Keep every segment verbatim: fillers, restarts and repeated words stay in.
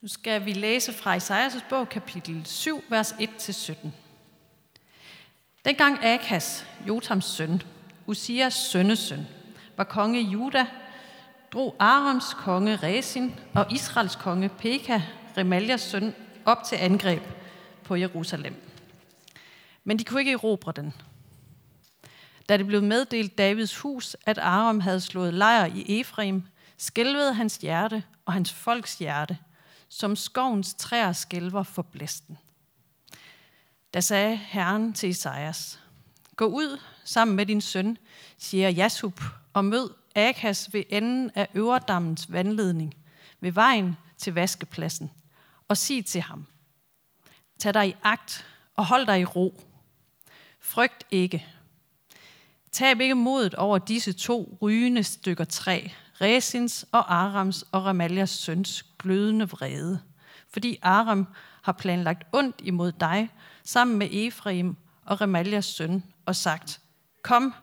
Nu skal vi læse fra Esajas' bog, kapitel syv, vers et til sytten. Dengang Akas, Jotams søn, Uzias sønnesøn, var konge i Juda, drog Arams konge Resin og Israels konge Pekah, Remaljas søn, op til angreb på Jerusalem. Men de kunne ikke erobre den. Da det blev meddelt Davids hus, at Aram havde slået lejr i Efraim, skælvede hans hjerte og hans folks hjerte, som skovens træer skælver for blæsten. Da sagde Herren til Esajas: "Gå ud sammen med din søn, siger Jasub, og mød Akas ved enden af Øverdammens vandledning, ved vejen til vaskepladsen, og sig til ham: Tag dig i agt og hold dig i ro. Frygt ikke. Tab ikke modet over disse to rygende stykker træ, Resins og Arams og Remaljas søns glødende vrede, fordi Aram har planlagt ondt imod dig sammen med Efraim og Remaljas søn og sagt: Kom,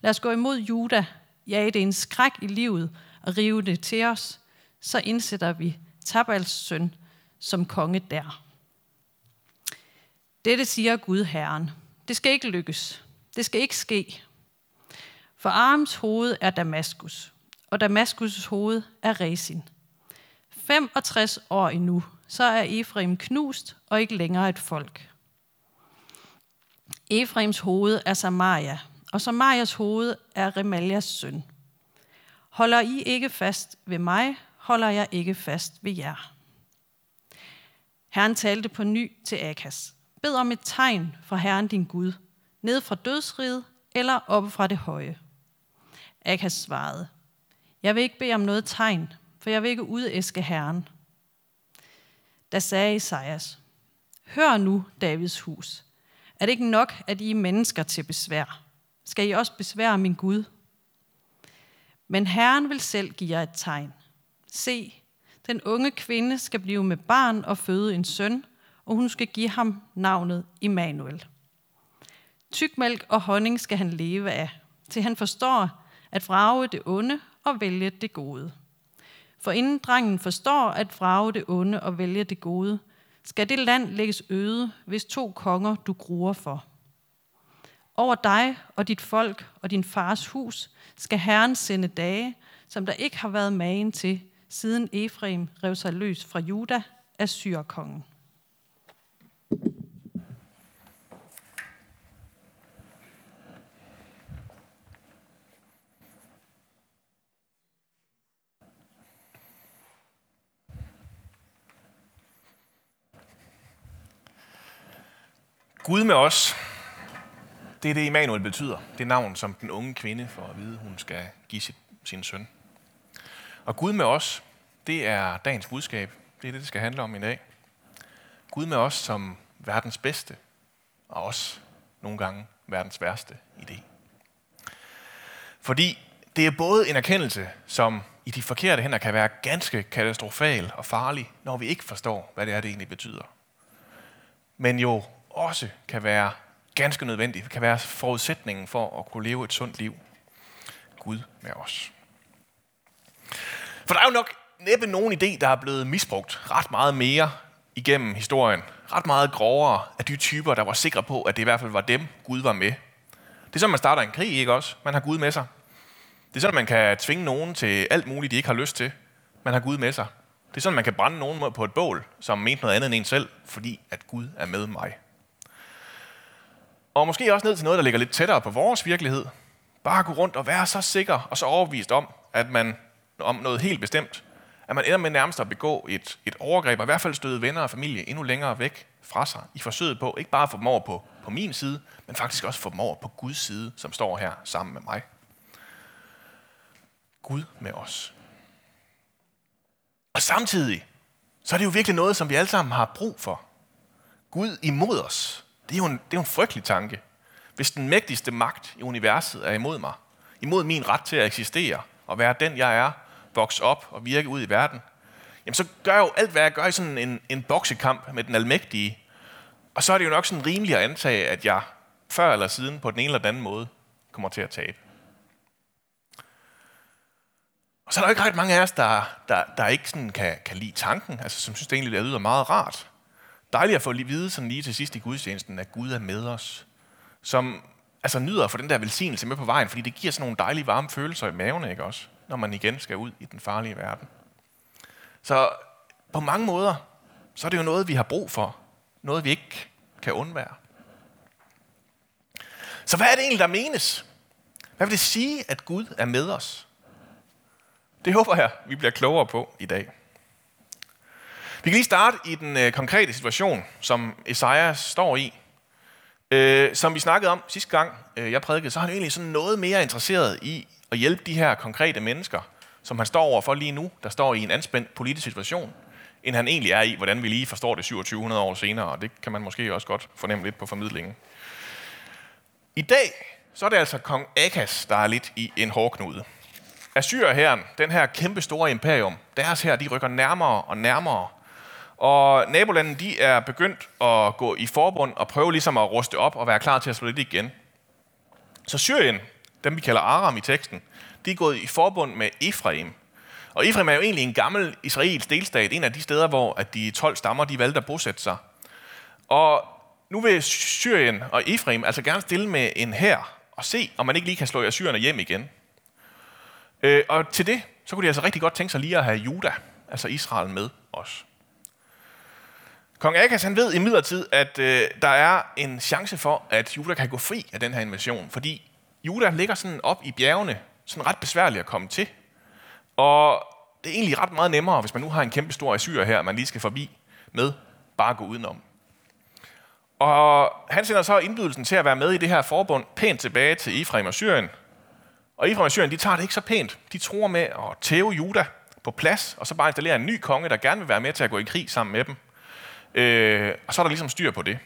lad os gå imod Juda, jage det en skræk i livet og rive det til os, så indsætter vi Tabals søn som konge der. Dette siger Gud Herren. Det skal ikke lykkes. Det skal ikke ske. For Arams hoved er Damaskus, og Damaskus' hoved er Resin. femogtres år endnu, så er Efraim knust og ikke længere et folk. Efraims hoved er Samaria, og Samarias hoved er Remaljas søn. Holder I ikke fast ved mig, holder jeg ikke fast ved jer." Herren talte på ny til Akas: "Bed om et tegn fra Herren din Gud, ned fra dødsriget eller oppe fra det høje." Akas svarede: "Jeg vil ikke bede om noget tegn, for jeg vil ikke udæske Herren." Da sagde Esajas: "Hør nu, Davids hus. Er det ikke nok, at I er mennesker til besvær? Skal I også besvære min Gud? Men Herren vil selv give jer et tegn. Se, den unge kvinde skal blive med barn og føde en søn, og hun skal give ham navnet Emmanuel. Tykmælk og honning skal han leve af, til han forstår at vrage det onde og vælge det gode. For inden drengen forstår at vrage det onde og vælge det gode, skal det land lægges øde, hvis to konger du gruer for. Over dig og dit folk og din fars hus skal Herren sende dage, som der ikke har været magen til, siden Efraim rev sig løs fra Juda af Syrkongen." Gud med os, det er det, Emmanuel betyder. Det navn, som den unge kvinde får at vide, hun skal give sit, sin søn. Og Gud med os, det er dagens budskab. Det er det, det skal handle om i dag. Gud med os som verdens bedste, og også nogle gange verdens værste idé. Fordi det er både en erkendelse, som i de forkerte hænder kan være ganske katastrofal og farlig, når vi ikke forstår, hvad det er, det egentlig betyder. Men jo også kan være ganske nødvendigt, kan være forudsætningen for at kunne leve et sundt liv. Gud med os. For der er jo nok næppe nogen idé, der er blevet misbrugt ret meget mere igennem historien. Ret meget grovere af de typer, der var sikre på, at det i hvert fald var dem, Gud var med. Det er sådan, man starter en krig, ikke også? Man har Gud med sig. Det er sådan, man kan tvinge nogen til alt muligt, de ikke har lyst til. Man har Gud med sig. Det er sådan, man kan brænde nogen på et bål, som mente noget andet end en selv, fordi at Gud er med mig. Og måske også ned til noget, der ligger lidt tættere på vores virkelighed. Bare gå rundt og være så sikker og så overbevist om, at man om noget helt bestemt, at man ender med nærmest at begå et, et overgreb, og i hvert fald støde venner og familie endnu længere væk fra sig, i forsøget på ikke bare at få dem over på, på min side, men faktisk også få dem over på Guds side, som står her sammen med mig. Gud med os. Og samtidig, så er det jo virkelig noget, som vi alle sammen har brug for. Gud imod os. Det er jo en, det er en frygtelig tanke. Hvis den mægtigste magt i universet er imod mig, imod min ret til at eksistere og være den, jeg er, vokse op og virke ud i verden, jamen så gør jeg jo alt, hvad jeg gør i sådan en, en boksekamp med den almægtige. Og så er det jo nok sådan rimeligt at antage, at jeg før eller siden på den ene eller den anden måde kommer til at tabe. Og så er der jo ikke ret mange af os, der, der, der ikke sådan kan, kan lide tanken, altså som synes det egentlig, det lyder meget rart. Dejligt at få lige vide sådan lige til sidst i gudstjenesten, at Gud er med os, som altså nyder for den der velsignelse med på vejen, fordi det giver sådan nogle dejlige varme følelser i maven, ikke også, når man igen skal ud i den farlige verden. Så på mange måder, så er det jo noget, vi har brug for, noget vi ikke kan undvære. Så hvad er det egentlig, der menes? Hvad vil det sige, at Gud er med os? Det håber jeg, vi bliver klogere på i dag. Vi kan lige starte i den øh, konkrete situation, som Esajas står i. Øh, som vi snakkede om sidste gang, øh, jeg prædikede, så er han egentlig sådan noget mere interesseret i at hjælpe de her konkrete mennesker, som han står overfor lige nu, der står i en anspændt politisk situation, end han egentlig er i, hvordan vi lige forstår det syvogtyve hundrede år senere, og det kan man måske også godt fornemme lidt på formidlingen. I dag, så er det altså kong Akas, der er lidt i en hårdknude. Assyrerherren, den her kæmpe store imperium, deres her, de rykker nærmere og nærmere. Og nabolandene, de er begyndt at gå i forbund og prøve ligesom at ruste op og være klar til at slå lidt igen. Så Syrien, dem vi kalder Aram i teksten, de er gået i forbund med Efraim. Og Efraim er jo egentlig en gammel israelsk delstat, en af de steder, hvor at de tolv stammer, de valgte at bosætte sig. Og nu vil Syrien og Efraim altså gerne stille med en hær og se, om man ikke lige kan slå assyrerne hjem igen. Øh, og til det, så kunne de altså rigtig godt tænke sig lige at have Juda, altså Israel, med os. Kong Akas, han ved imidlertid, at øh, der er en chance for, at Juda kan gå fri af den her invasion, fordi Juda ligger sådan op i bjergene, sådan ret besværligt at komme til. Og det er egentlig ret meget nemmere, hvis man nu har en kæmpe stor assyrer her, man lige skal forbi med, bare at gå udenom. Og han sender så indbydelsen til at være med i det her forbund pænt tilbage til Efraim og Syrien. Og Efraim og Syrien, de tager det ikke så pænt. De tror med at tæve Juda på plads, og så bare installere en ny konge, der gerne vil være med til at gå i krig sammen med dem. Øh, og så er der ligesom styr på det.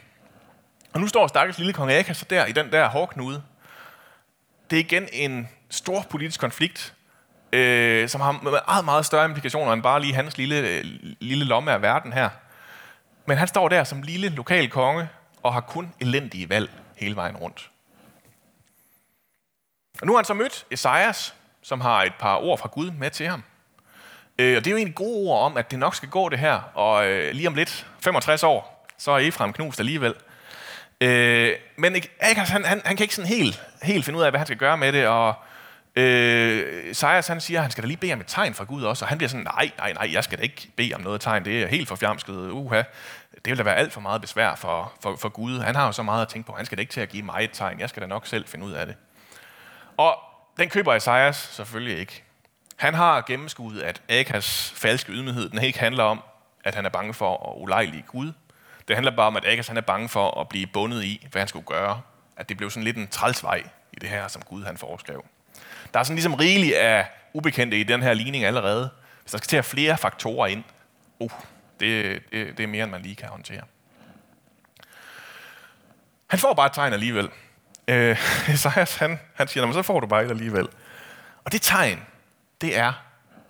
Og nu står stakkels lille kong Akas der i den der hårdknude. Det er igen en stor politisk konflikt, øh, som har meget, meget større implikationer end bare lige hans lille, lille lomme af verden her. Men han står der som lille lokal konge og har kun elendige valg hele vejen rundt. Og nu har han så mødt Esajas, som har et par ord fra Gud med til ham. Øh, og det er jo egentlig gode ord om, at det nok skal gå det her, og øh, lige om lidt, femogtres år, så er Efraim knust alligevel. Øh, men Akas, han, han, han kan ikke sådan helt, helt finde ud af, hvad han skal gøre med det, og øh, Esajas, han siger, han skal da lige bede om et tegn fra Gud også, og han bliver sådan, nej, nej, nej, jeg skal da ikke bede om noget tegn, det er helt forfjamsket, uha, det vil da være alt for meget besvær for, for, for Gud, han har jo så meget at tænke på, han skal da ikke til at give mig et tegn, jeg skal da nok selv finde ud af det. Og den køber Esajas selvfølgelig ikke. Han har gennemskuet, at Akas falske ydmyghed, den ikke handler om, at han er bange for at ulejlige Gud. Det handler bare om, at Akas han er bange for at blive bundet i, hvad han skulle gøre. At det blev sådan lidt en trælsvej i det her, som Gud han foreskrev. Der er sådan ligesom rigeligt af ubekendte i den her ligning allerede. Hvis der skal til at flere faktorer ind, oh, det, det, det er mere, end man lige kan håndtere. Han får bare et tegn alligevel. Øh, Esajas, han, han siger, så får du bare et alligevel. Og det tegn, det er,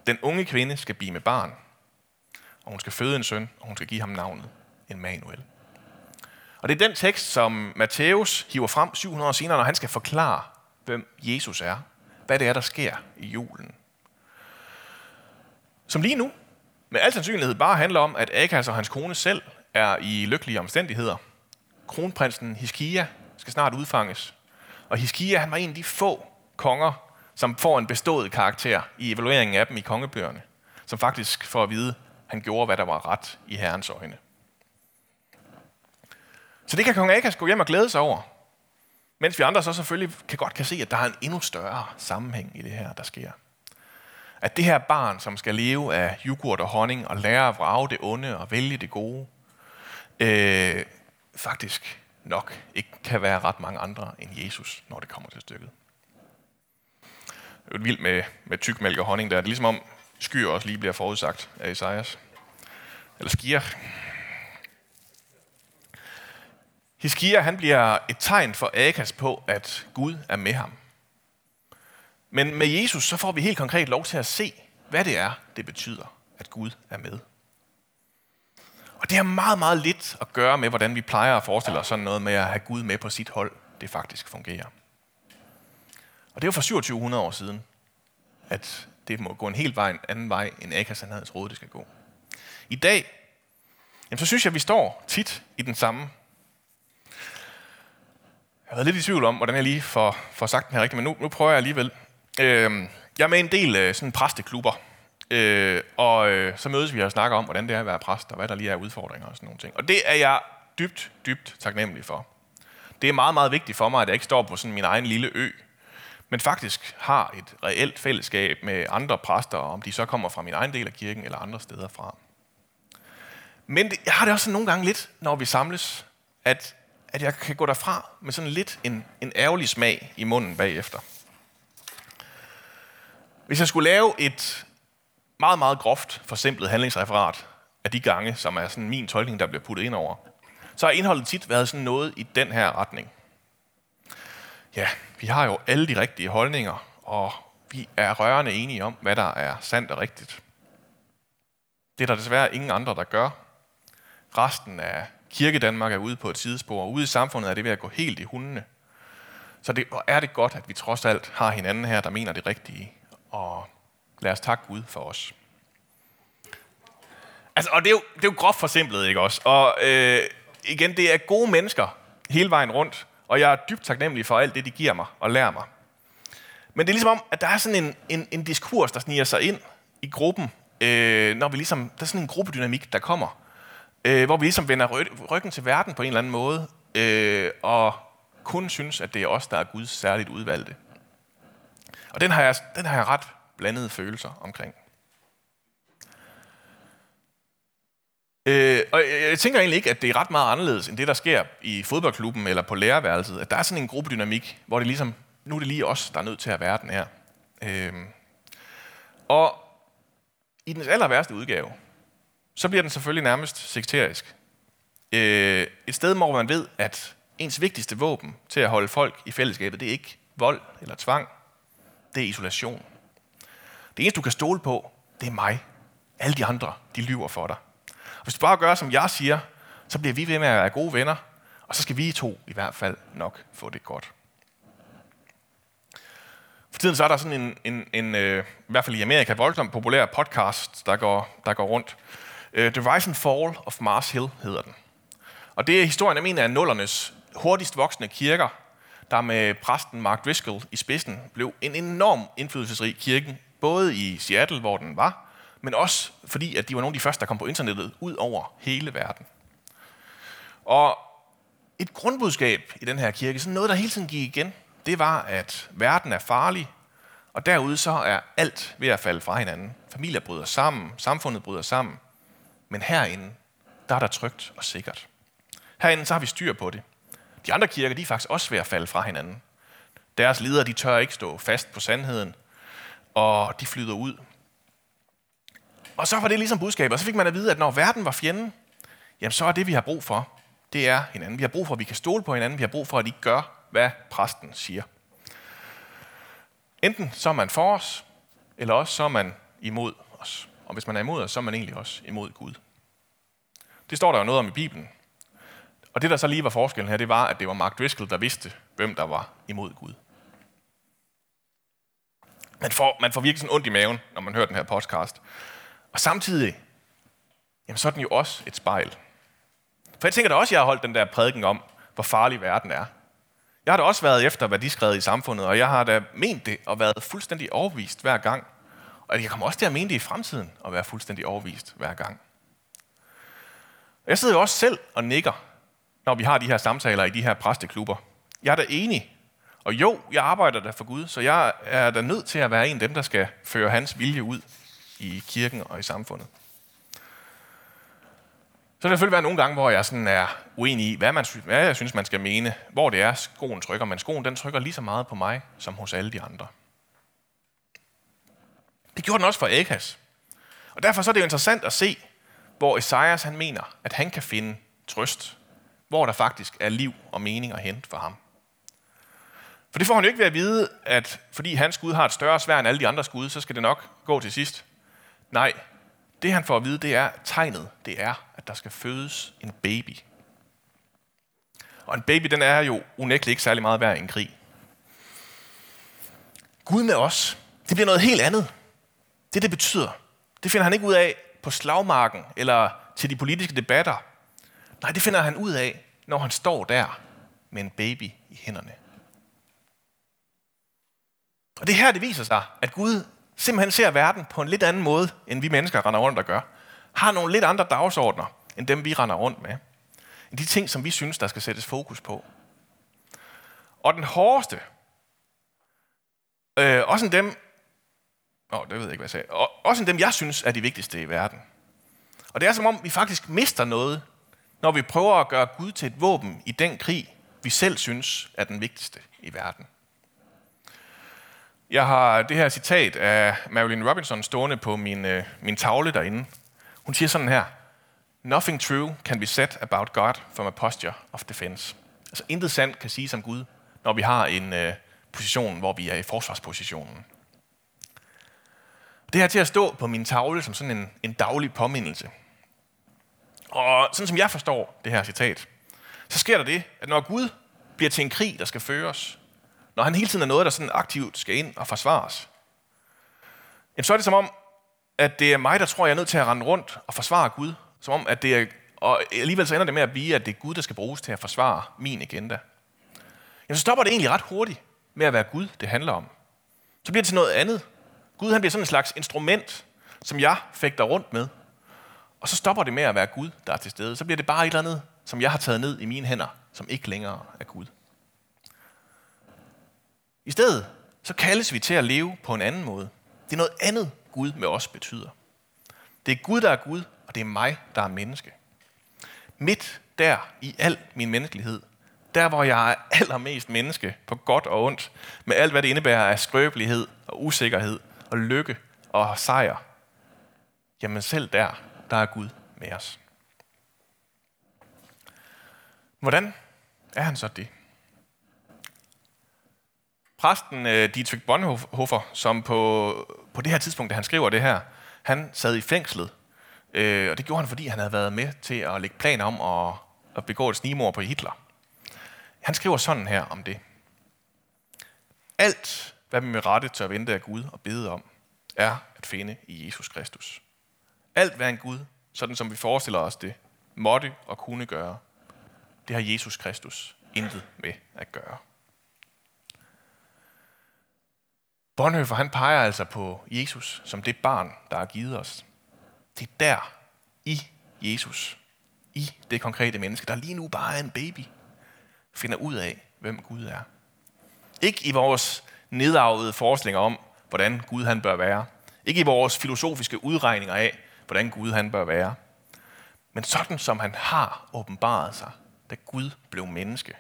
den unge kvinde skal blive med barn, og hun skal føde en søn, og hun skal give ham navnet Emmanuel. Og det er den tekst, som Matthæus hiver frem syv hundrede år senere, når han skal forklare, hvem Jesus er, hvad det er, der sker i julen. Som lige nu, med al sandsynlighed, bare handler om, at Akas og hans kone selv er i lykkelige omstændigheder. Kronprinsen Hizkija skal snart udfanges, og Hizkija, han var en af de få konger, som får en bestået karakter i evalueringen af dem i kongebøgerne, som faktisk får at vide, at han gjorde, hvad der var ret i Herrens øjne. Så det kan kong Akas gå hjem og glæde sig over, mens vi andre så selvfølgelig kan godt kan se, at der er en endnu større sammenhæng i det her, der sker. At det her barn, som skal leve af yoghurt og honning og lære at vrage det onde og vælge det gode, øh, faktisk nok ikke kan være ret mange andre end Jesus, når det kommer til stykket. Det er jo vildt med, med tyk mælk og honning der. Det er ligesom om skyer også lige bliver forudsagt af Esajas. Eller skier. Hizkija, han bliver et tegn for Akas på, at Gud er med ham. Men med Jesus, så får vi helt konkret lov til at se, hvad det er, det betyder, at Gud er med. Og det har meget, meget lidt at gøre med, hvordan vi plejer at forestille os sådan noget med at have Gud med på sit hold. Det faktisk fungerer. Og det er jo for syvogtyve hundrede år siden, at det må gå en helt vej, en anden vej, end Akas han havde troet, det skal gå. I dag, jamen, så synes jeg, at vi står tit i den samme. Jeg har været lidt i tvivl om, hvordan jeg lige får, får sagt den her rigtigt, men nu, nu prøver jeg alligevel. Øh, jeg er med i en del øh, sådan præsteklubber, øh, og øh, så mødes vi og snakker om, hvordan det er at være præst, og hvad der lige er udfordringer og sådan nogle ting. Og det er jeg dybt, dybt taknemmelig for. Det er meget, meget vigtigt for mig, at jeg ikke står på sådan min egen lille ø, men faktisk har et reelt fællesskab med andre præster, om de så kommer fra min egen del af kirken eller andre steder fra. Men det, jeg har det også nogle gange lidt, når vi samles, at, at jeg kan gå derfra med sådan lidt en, en ærgerlig smag i munden bagefter. Hvis jeg skulle lave et meget, meget groft forsimplet handlingsreferat af de gange, som er sådan min tolkning, der bliver puttet ind over, så har indholdet tit været sådan noget i den her retning. Ja, vi har jo alle de rigtige holdninger, og vi er rørende enige om, hvad der er sandt og rigtigt. Det er der desværre ingen andre, der gør. Resten af Kirkedanmark er ude på et sidespor, og ude i samfundet er det ved at gå helt i hundene. Så det, er det godt, at vi trods alt har hinanden her, der mener det rigtige, og lad os takke Gud for os. Altså, og det er jo, det er jo groft forsimplet, ikke også? Og øh, igen, det er gode mennesker hele vejen rundt, og jeg er dybt taknemmelig for alt det, de giver mig og lærer mig. Men det er ligesom om, at der er sådan en, en, en diskurs, der sniger sig ind i gruppen, øh, når vi ligesom, der er sådan en gruppedynamik, der kommer, øh, hvor vi ligesom vender ry- ryggen til verden på en eller anden måde, øh, og kun synes, at det er os, der er Guds særligt udvalgte. Og den har jeg, den har jeg ret blandede følelser omkring. Øh, og jeg tænker egentlig ikke, at det er ret meget anderledes, end det, der sker i fodboldklubben eller på lærerværelset. At der er sådan en gruppedynamik, hvor det ligesom, nu er det lige os, der er nødt til at være den her. Øh, og i den aller værste udgave, så bliver den selvfølgelig nærmest sekterisk. Øh, et sted, hvor man ved, at ens vigtigste våben til at holde folk i fællesskabet, det er ikke vold eller tvang, det er isolation. Det eneste, du kan stole på, det er mig. Alle de andre, de lyver for dig. Hvis du bare gør, som jeg siger, så bliver vi ved med at være gode venner, og så skal vi to i hvert fald nok få det godt. For tiden så er der sådan en, en, en øh, i hvert fald i Amerika, voldsomt populær podcast, der går, der går rundt. Uh, The Rise and Fall of Mars Hill hedder den. Og det er historien af en af nullernes hurtigst voksende kirker, der med præsten Mark Driscoll i spidsen blev en enorm indflydelsesrig kirke, både i Seattle, hvor den var, men også fordi, at de var nogle af de første, der kom på internettet ud over hele verden. Og et grundbudskab i den her kirke, sådan noget, der hele tiden gik igen, det var, at verden er farlig, og derude så er alt ved at falde fra hinanden. Familier bryder sammen, samfundet bryder sammen, men herinde, der er der trygt og sikkert. Herinde, så har vi styr på det. De andre kirker, de er faktisk også ved at falde fra hinanden. Deres ledere, de tør ikke stå fast på sandheden, og de flyder ud. Og så var det ligesom budskabet, og så fik man at vide, at når verden var fjenden, jamen så er det, vi har brug for, det er hinanden. Vi har brug for, at vi kan stole på hinanden. Vi har brug for, at de gør, hvad præsten siger. Enten så er man for os, eller også så er man imod os. Og hvis man er imod os, så er man egentlig også imod Gud. Det står der jo noget om i Bibelen. Og det, der så lige var forskellen her, det var, at det var Mark Driscoll, der vidste, hvem der var imod Gud. Man får, man får virkelig sådan ondt i maven, når man hører den her podcast. Og samtidig, jamen, så er den jo også et spejl. For jeg tænker da også, jeg har holdt den der prædiken om, hvor farlig verden er. Jeg har da også været efter, hvad de skrev i samfundet, og jeg har da ment det og været fuldstændig overbevist hver gang. Og jeg kommer også til at mene det i fremtiden, og være fuldstændig overbevist hver gang. Og jeg sidder jo også selv og nikker, når vi har de her samtaler i de her præsteklubber. Jeg er da enig, og jo, jeg arbejder da for Gud, så jeg er da nødt til at være en af dem, der skal føre hans vilje ud i kirken og i samfundet. Så vil der selvfølgelig være nogle gange, hvor jeg sådan er uenig i, hvad, man, hvad jeg synes, man skal mene, hvor det er, skoen trykker. Men skoen, den trykker lige så meget på mig, som hos alle de andre. Det gjorde den også for Akas. Og derfor så er det jo interessant at se, hvor Esajas han mener, at han kan finde trøst. Hvor der faktisk er liv og mening at hente for ham. For det får han jo ikke ved at vide, at fordi hans Gud har et større sværd end alle de andre skud, så skal det nok gå til sidst. Nej, det han får at vide, det er tegnet. Det er, at der skal fødes en baby. Og en baby, den er jo unægteligt ikke særlig meget værd i en krig. Gud med os, det bliver noget helt andet. Det, det betyder, det finder han ikke ud af på slagmarken eller til de politiske debatter. Nej, det finder han ud af, når han står der med en baby i hænderne. Og det her, det viser sig, at Gud simpelthen ser verden på en lidt anden måde, end vi mennesker render rundt og gør. Har nogle lidt andre dagsordner, end dem vi render rundt med. End de ting, som vi synes, der skal sættes fokus på. Og den hårdeste, øh, også end dem, åh, det ved jeg ikke, hvad jeg sagde, og også end dem, jeg synes, er de vigtigste i verden. Og det er som om, vi faktisk mister noget, når vi prøver at gøre Gud til et våben i den krig, vi selv synes er den vigtigste i verden. Jeg har det her citat af Marilyn Robinson stående på min, øh, min tavle derinde. Hun siger sådan her: "Nothing true can be said about God from a posture of defense." Altså intet sandt kan siges om Gud, når vi har en øh, position, hvor vi er i forsvarspositionen. Det her til at stå på min tavle som sådan en, en daglig påmindelse. Og sådan som jeg forstår det her citat, så sker der det, at når Gud bliver til en krig, der skal føres, når han hele tiden er noget, der sådan aktivt skal ind og forsvares, så er det som om, at det er mig, der tror, jeg er nødt til at rende rundt og forsvare Gud, som om, at det er, og alligevel så ender det med at blive, at det er Gud, der skal bruges til at forsvare min agenda. Jamen, så stopper det egentlig ret hurtigt med at være Gud, det handler om. Så bliver det til noget andet. Gud, han bliver sådan en slags instrument, som jeg fægter rundt med. Og så stopper det med at være Gud, der er til stede. Så bliver det bare et eller andet, som jeg har taget ned i mine hænder, som ikke længere er Gud. I stedet, så kaldes vi til at leve på en anden måde. Det er noget andet, Gud med os betyder. Det er Gud, der er Gud, og det er mig, der er menneske. Midt der i al min menneskelighed, der hvor jeg er allermest menneske på godt og ondt, med alt hvad det indebærer af skrøbelighed og usikkerhed og lykke og sejr, jamen selv der, der er Gud med os. Hvordan er han så det? Præsten Dietrich Bonhoeffer, som på, på det her tidspunkt, da han skriver det her, han sad i fængslet, øh, og det gjorde han, fordi han havde været med til at lægge planer om at, at begå et snigmord på Hitler. Han skriver sådan her om det: "Alt, hvad vi med rette tør vente af Gud og bede om, er at finde i Jesus Kristus. Alt, hvad en Gud, sådan som vi forestiller os det, måtte og kunne gøre, det har Jesus Kristus intet med at gøre." Bonhoeffer, han peger altså på Jesus som det barn, der har givet os. Det er der, i Jesus, i det konkrete menneske, der lige nu bare er en baby, finder ud af, hvem Gud er. Ikke i vores nedarvede forestillinger om, hvordan Gud han bør være. Ikke i vores filosofiske udregninger af, hvordan Gud han bør være. Men sådan som han har åbenbaret sig, da Gud blev menneske.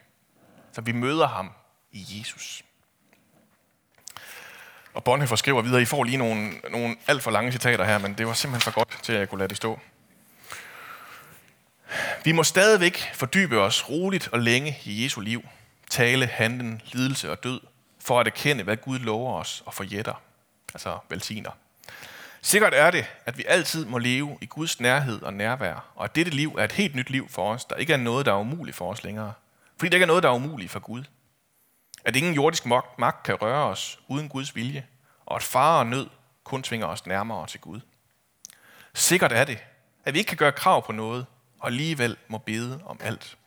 Så vi møder ham i Jesus. Og Bonhoeffer skriver videre, I får lige nogle, nogle alt for lange citater her, men det var simpelthen for godt til, at jeg kunne lade det stå. "Vi må stadigvæk fordybe os roligt og længe i Jesu liv, tale, handlen, lidelse og død, for at erkende, hvad Gud lover os og forjætter, altså velsigner. Sikkert er det, at vi altid må leve i Guds nærhed og nærvær, og at dette liv er et helt nyt liv for os, der ikke er noget, der er umuligt for os længere. Fordi der ikke er noget, der er umuligt for Gud. At ingen jordisk magt kan røre os uden Guds vilje, og at fare og nød kun tvinger os nærmere til Gud. Sikkert er det, at vi ikke kan gøre krav på noget, og alligevel må bede om alt.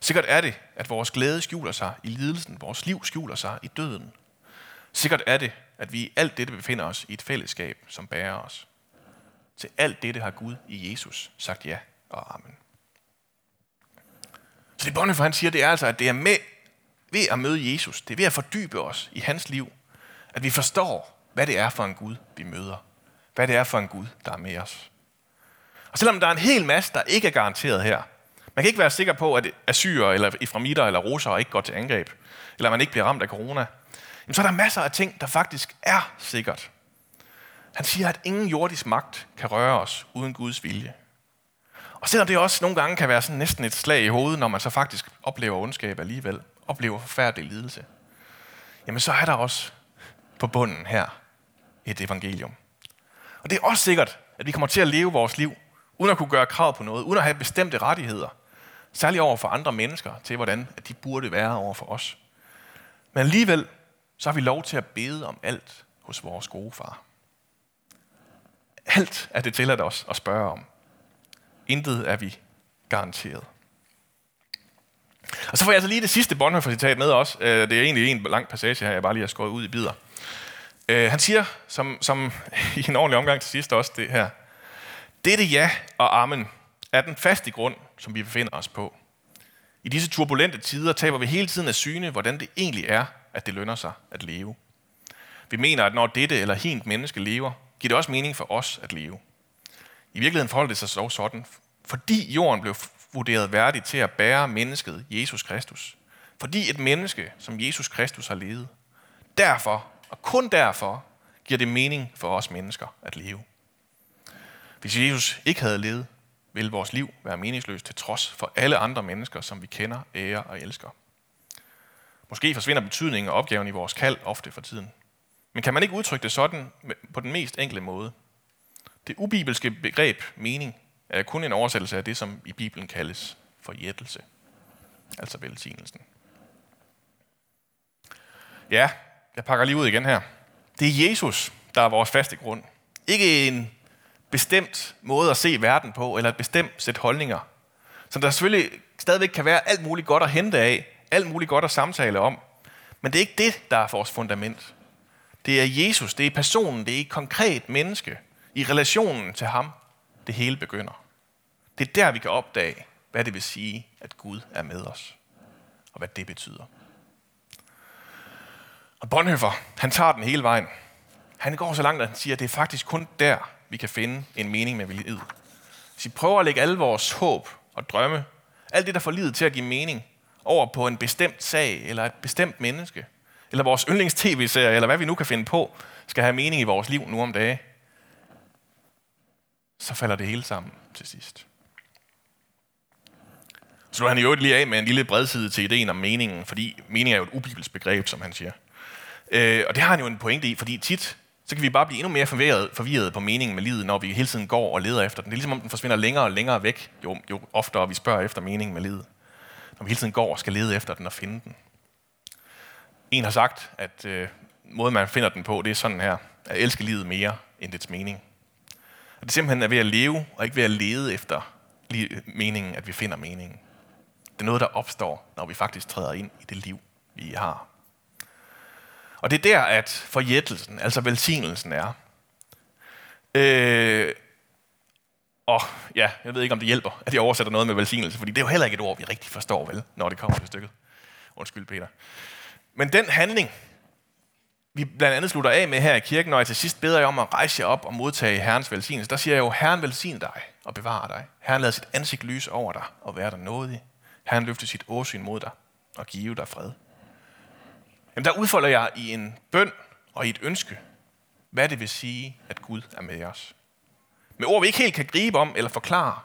Sikkert er det, at vores glæde skjuler sig i lidelsen, vores liv skjuler sig i døden. Sikkert er det, at vi i alt dette befinder os i et fællesskab, som bærer os. Til alt dette har Gud i Jesus sagt ja og amen." Så det Bonhoeffer, han siger, det er altså, at det er med ved at møde Jesus, det er ved at fordybe os i hans liv, at vi forstår, hvad det er for en Gud, vi møder. Hvad det er for en Gud, der er med os. Og selvom der er en hel masse, der ikke er garanteret her, man kan ikke være sikker på, at assyrer eller efraimitter eller russere ikke går til angreb, eller man ikke bliver ramt af corona, så er der masser af ting, der faktisk er sikkert. Han siger, at ingen jordisk magt kan røre os uden Guds vilje. Og selvom det også nogle gange kan være sådan næsten et slag i hovedet, når man så faktisk oplever ondskab alligevel, oplever forfærdelig lidelse, jamen så er der også på bunden her et evangelium. Og det er også sikkert, at vi kommer til at leve vores liv, uden at kunne gøre krav på noget, uden at have bestemte rettigheder, særligt over for andre mennesker, til hvordan de burde være over for os. Men alligevel, så har vi lov til at bede om alt hos vores gode far. Alt er det tilladt os at spørge om. Intet er vi garanteret. Og så får jeg altså lige det sidste Bonhoeffer-citat med også. Det er egentlig en lang passage her, jeg bare lige har skåret ud i bidder. Han siger, som, som i en ordentlig omgang til sidst også det her. Dette ja og amen er den faste grund, som vi befinder os på. I disse turbulente tider taber vi hele tiden af syne, hvordan det egentlig er, at det lønner sig at leve. Vi mener, at når dette eller hint menneske lever, giver det også mening for os at leve. I virkeligheden forholder det sig så sådan, fordi jorden blev vurderet værdig til at bære mennesket Jesus Kristus. Fordi et menneske, som Jesus Kristus har levet. Derfor, og kun derfor, giver det mening for os mennesker at leve. Hvis Jesus ikke havde levet, ville vores liv være meningsløst til trods for alle andre mennesker, som vi kender, ærer og elsker. Måske forsvinder betydningen og opgaven i vores kald ofte for tiden. Men kan man ikke udtrykke det sådan på den mest enkle måde? Det ubibelske begreb mening er kun en oversættelse af det, som i Bibelen kaldes forjættelse, altså velsignelsen. Ja, jeg pakker lige ud igen her. Det er Jesus, der er vores faste grund. Ikke en bestemt måde at se verden på, eller et bestemt sæt holdninger, som der selvfølgelig stadigvæk kan være alt muligt godt at hente af, alt muligt godt at samtale om. Men det er ikke det, der er vores fundament. Det er Jesus, det er personen, det er et konkret menneske. I relationen til ham, det hele begynder. Det er der, vi kan opdage, hvad det vil sige, at Gud er med os, og hvad det betyder. Og Bonhoeffer, han tager den hele vejen. Han går så langt, at han siger, at det er faktisk kun der, vi kan finde en mening med livet. Så vi prøver at lægge alle vores håb og drømme, alt det, der får livet til at give mening, over på en bestemt sag, eller et bestemt menneske, eller vores yndlings-tv-serie, eller hvad vi nu kan finde på, skal have mening i vores liv nu om dage. Så falder det hele sammen til sidst. Så nu han jo lige af med en lille bredside til ideen om meningen, fordi mening er jo et ubibelsk begreb, som han siger. Øh, og det har han jo en pointe i, fordi tit, så kan vi bare blive endnu mere forvirret, forvirret på meningen med livet, når vi hele tiden går og leder efter den. Det er ligesom om den forsvinder længere og længere væk, jo, jo oftere vi spørger efter meningen med livet. Når vi hele tiden går og skal lede efter den og finde den. En har sagt, at øh, måden man finder den på, det er sådan her. At elske livet mere end dets mening. Og det simpelthen er ved at leve, og ikke ved at lede efter meningen, at vi finder meningen. Det er noget, der opstår, når vi faktisk træder ind i det liv, vi har. Og det er der, at forjættelsen, altså velsignelsen er. Øh, og ja, jeg ved ikke, om det hjælper, at jeg oversætter noget med velsignelse, fordi det er jo heller ikke et ord, vi rigtig forstår, vel, når det kommer til stykket. Undskyld, Peter. Men den handling, vi blandt andet slutter af med her i kirken, når jeg til sidst beder jer om at rejse jer op og modtage Herrens velsignelse. Der siger jeg jo, Herren velsign dig og bevare dig. Herren lader sit ansigt lyse over dig og være dig nådig. Herren løfter sit åsyn mod dig og give dig fred. Jamen der udfolder jeg i en bøn og i et ønske, hvad det vil sige, at Gud er med os. Med ord, vi ikke helt kan gribe om eller forklare,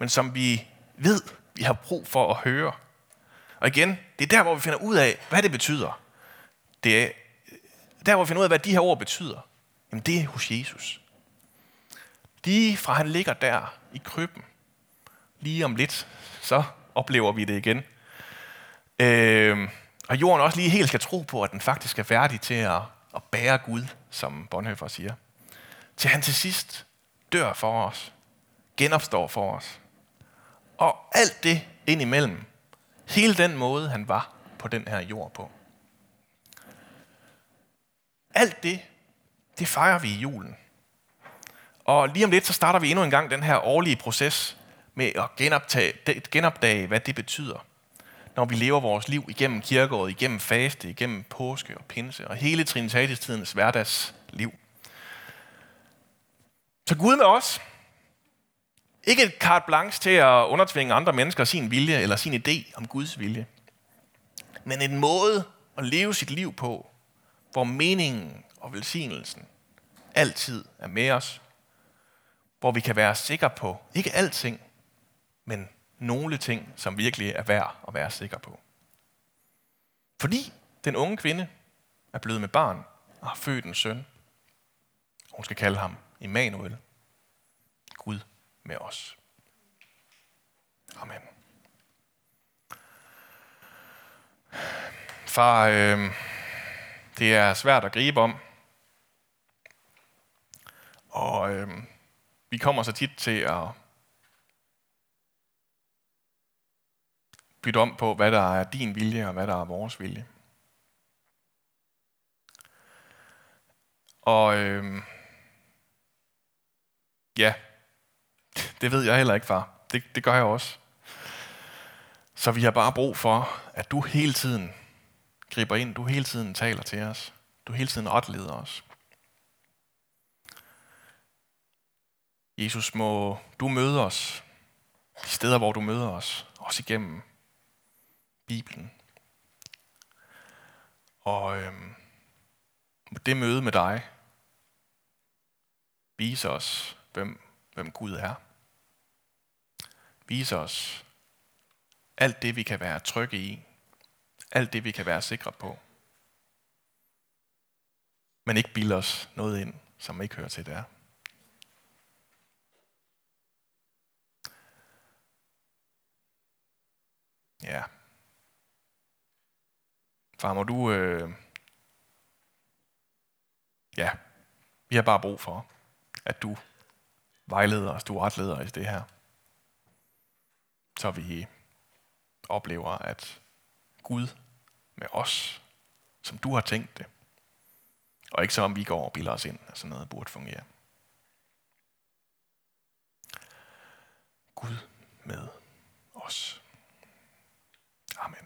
men som vi ved, vi har brug for at høre. Og igen, det er der, hvor vi finder ud af, hvad det betyder. Det er der, hvor vi finder ud af, hvad de her ord betyder, jamen det er hos Jesus. Lige fra han ligger der i krybben, lige om lidt, så oplever vi det igen. Øh, og jorden også lige helt skal tro på, at den faktisk er værdig til at, at bære Gud, som Bonhoeffer siger. Til han til sidst dør for os, genopstår for os. Og alt det indimellem, hele den måde, han var på den her jord på. Alt det, det fejrer vi i julen. Og lige om lidt, så starter vi endnu en gang den her årlige proces med at genoptage, genopdage, hvad det betyder, når vi lever vores liv igennem kirkeåret, igennem faste, igennem påske og pinse og hele Trinitatiestidens hverdagsliv. Så Gud med os. Ikke et carte blanche til at undertvinge andre mennesker sin vilje eller sin idé om Guds vilje, men en måde at leve sit liv på, hvor meningen og velsignelsen altid er med os, hvor vi kan være sikre på, ikke alting, men nogle ting, som virkelig er værd at være sikre på. Fordi den unge kvinde er blevet med barn og har født en søn. Hun skal kalde ham Emmanuel, Gud med os. Amen. Far, øh det er svært at gribe om, og øhm, Vi kommer så tit til at bytte om på, hvad der er din vilje og hvad der er vores vilje. Og øhm, ja, det ved jeg heller ikke, far. Det, det gør jeg også. Så vi har bare brug for, at du hele tiden griber ind, du hele tiden taler til os, du hele tiden retleder os. Jesus, må du møde os de steder, hvor du møder os, også igennem Bibelen. Og øhm, det møde med dig viser os, hvem, hvem Gud er. Viser os alt det, vi kan være trygge i. Alt det, vi kan være sikre på. Men ikke bilde os noget ind, som ikke hører til der. Ja. Far, må du... Øh... Ja, vi har bare brug for, at du vejleder os, du retleder os i det her. Så vi oplever, at Gud med os, som du har tænkt det. Og ikke så om vi går og bilder os ind, at sådan noget burde fungere. Gud med os. Amen.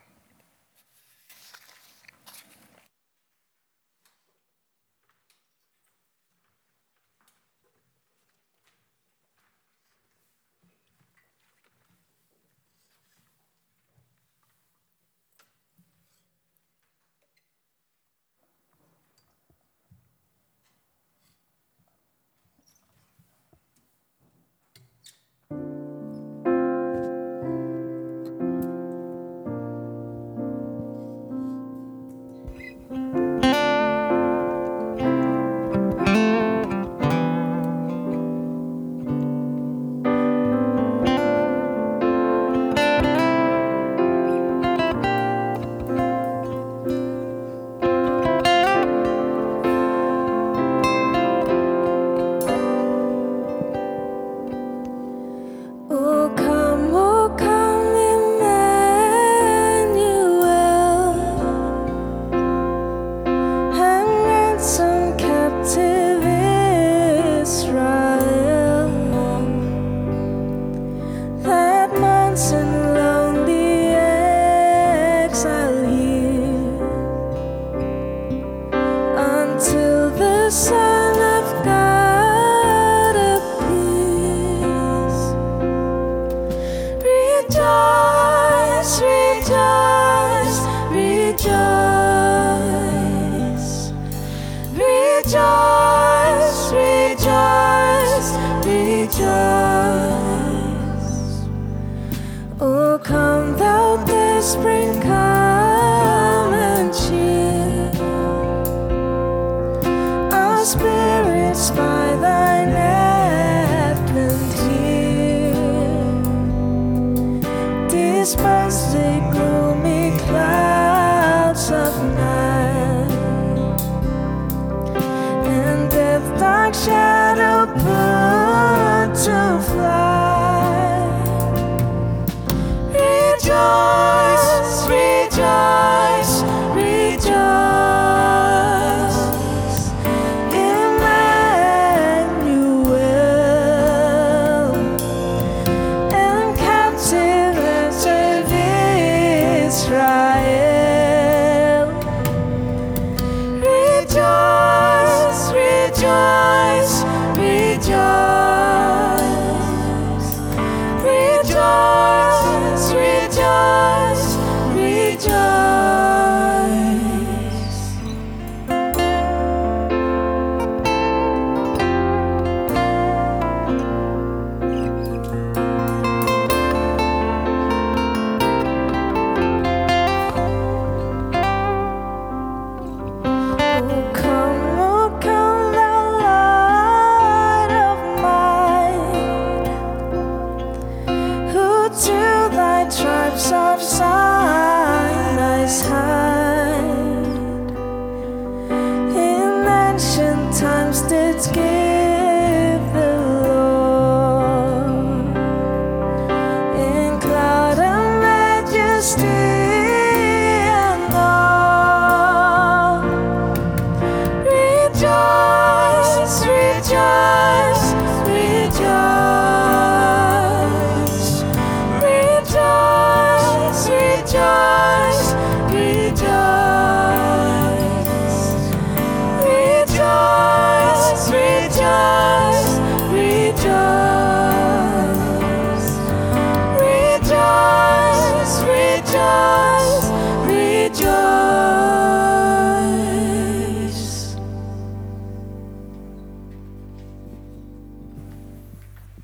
To thy tribes of Zion's high.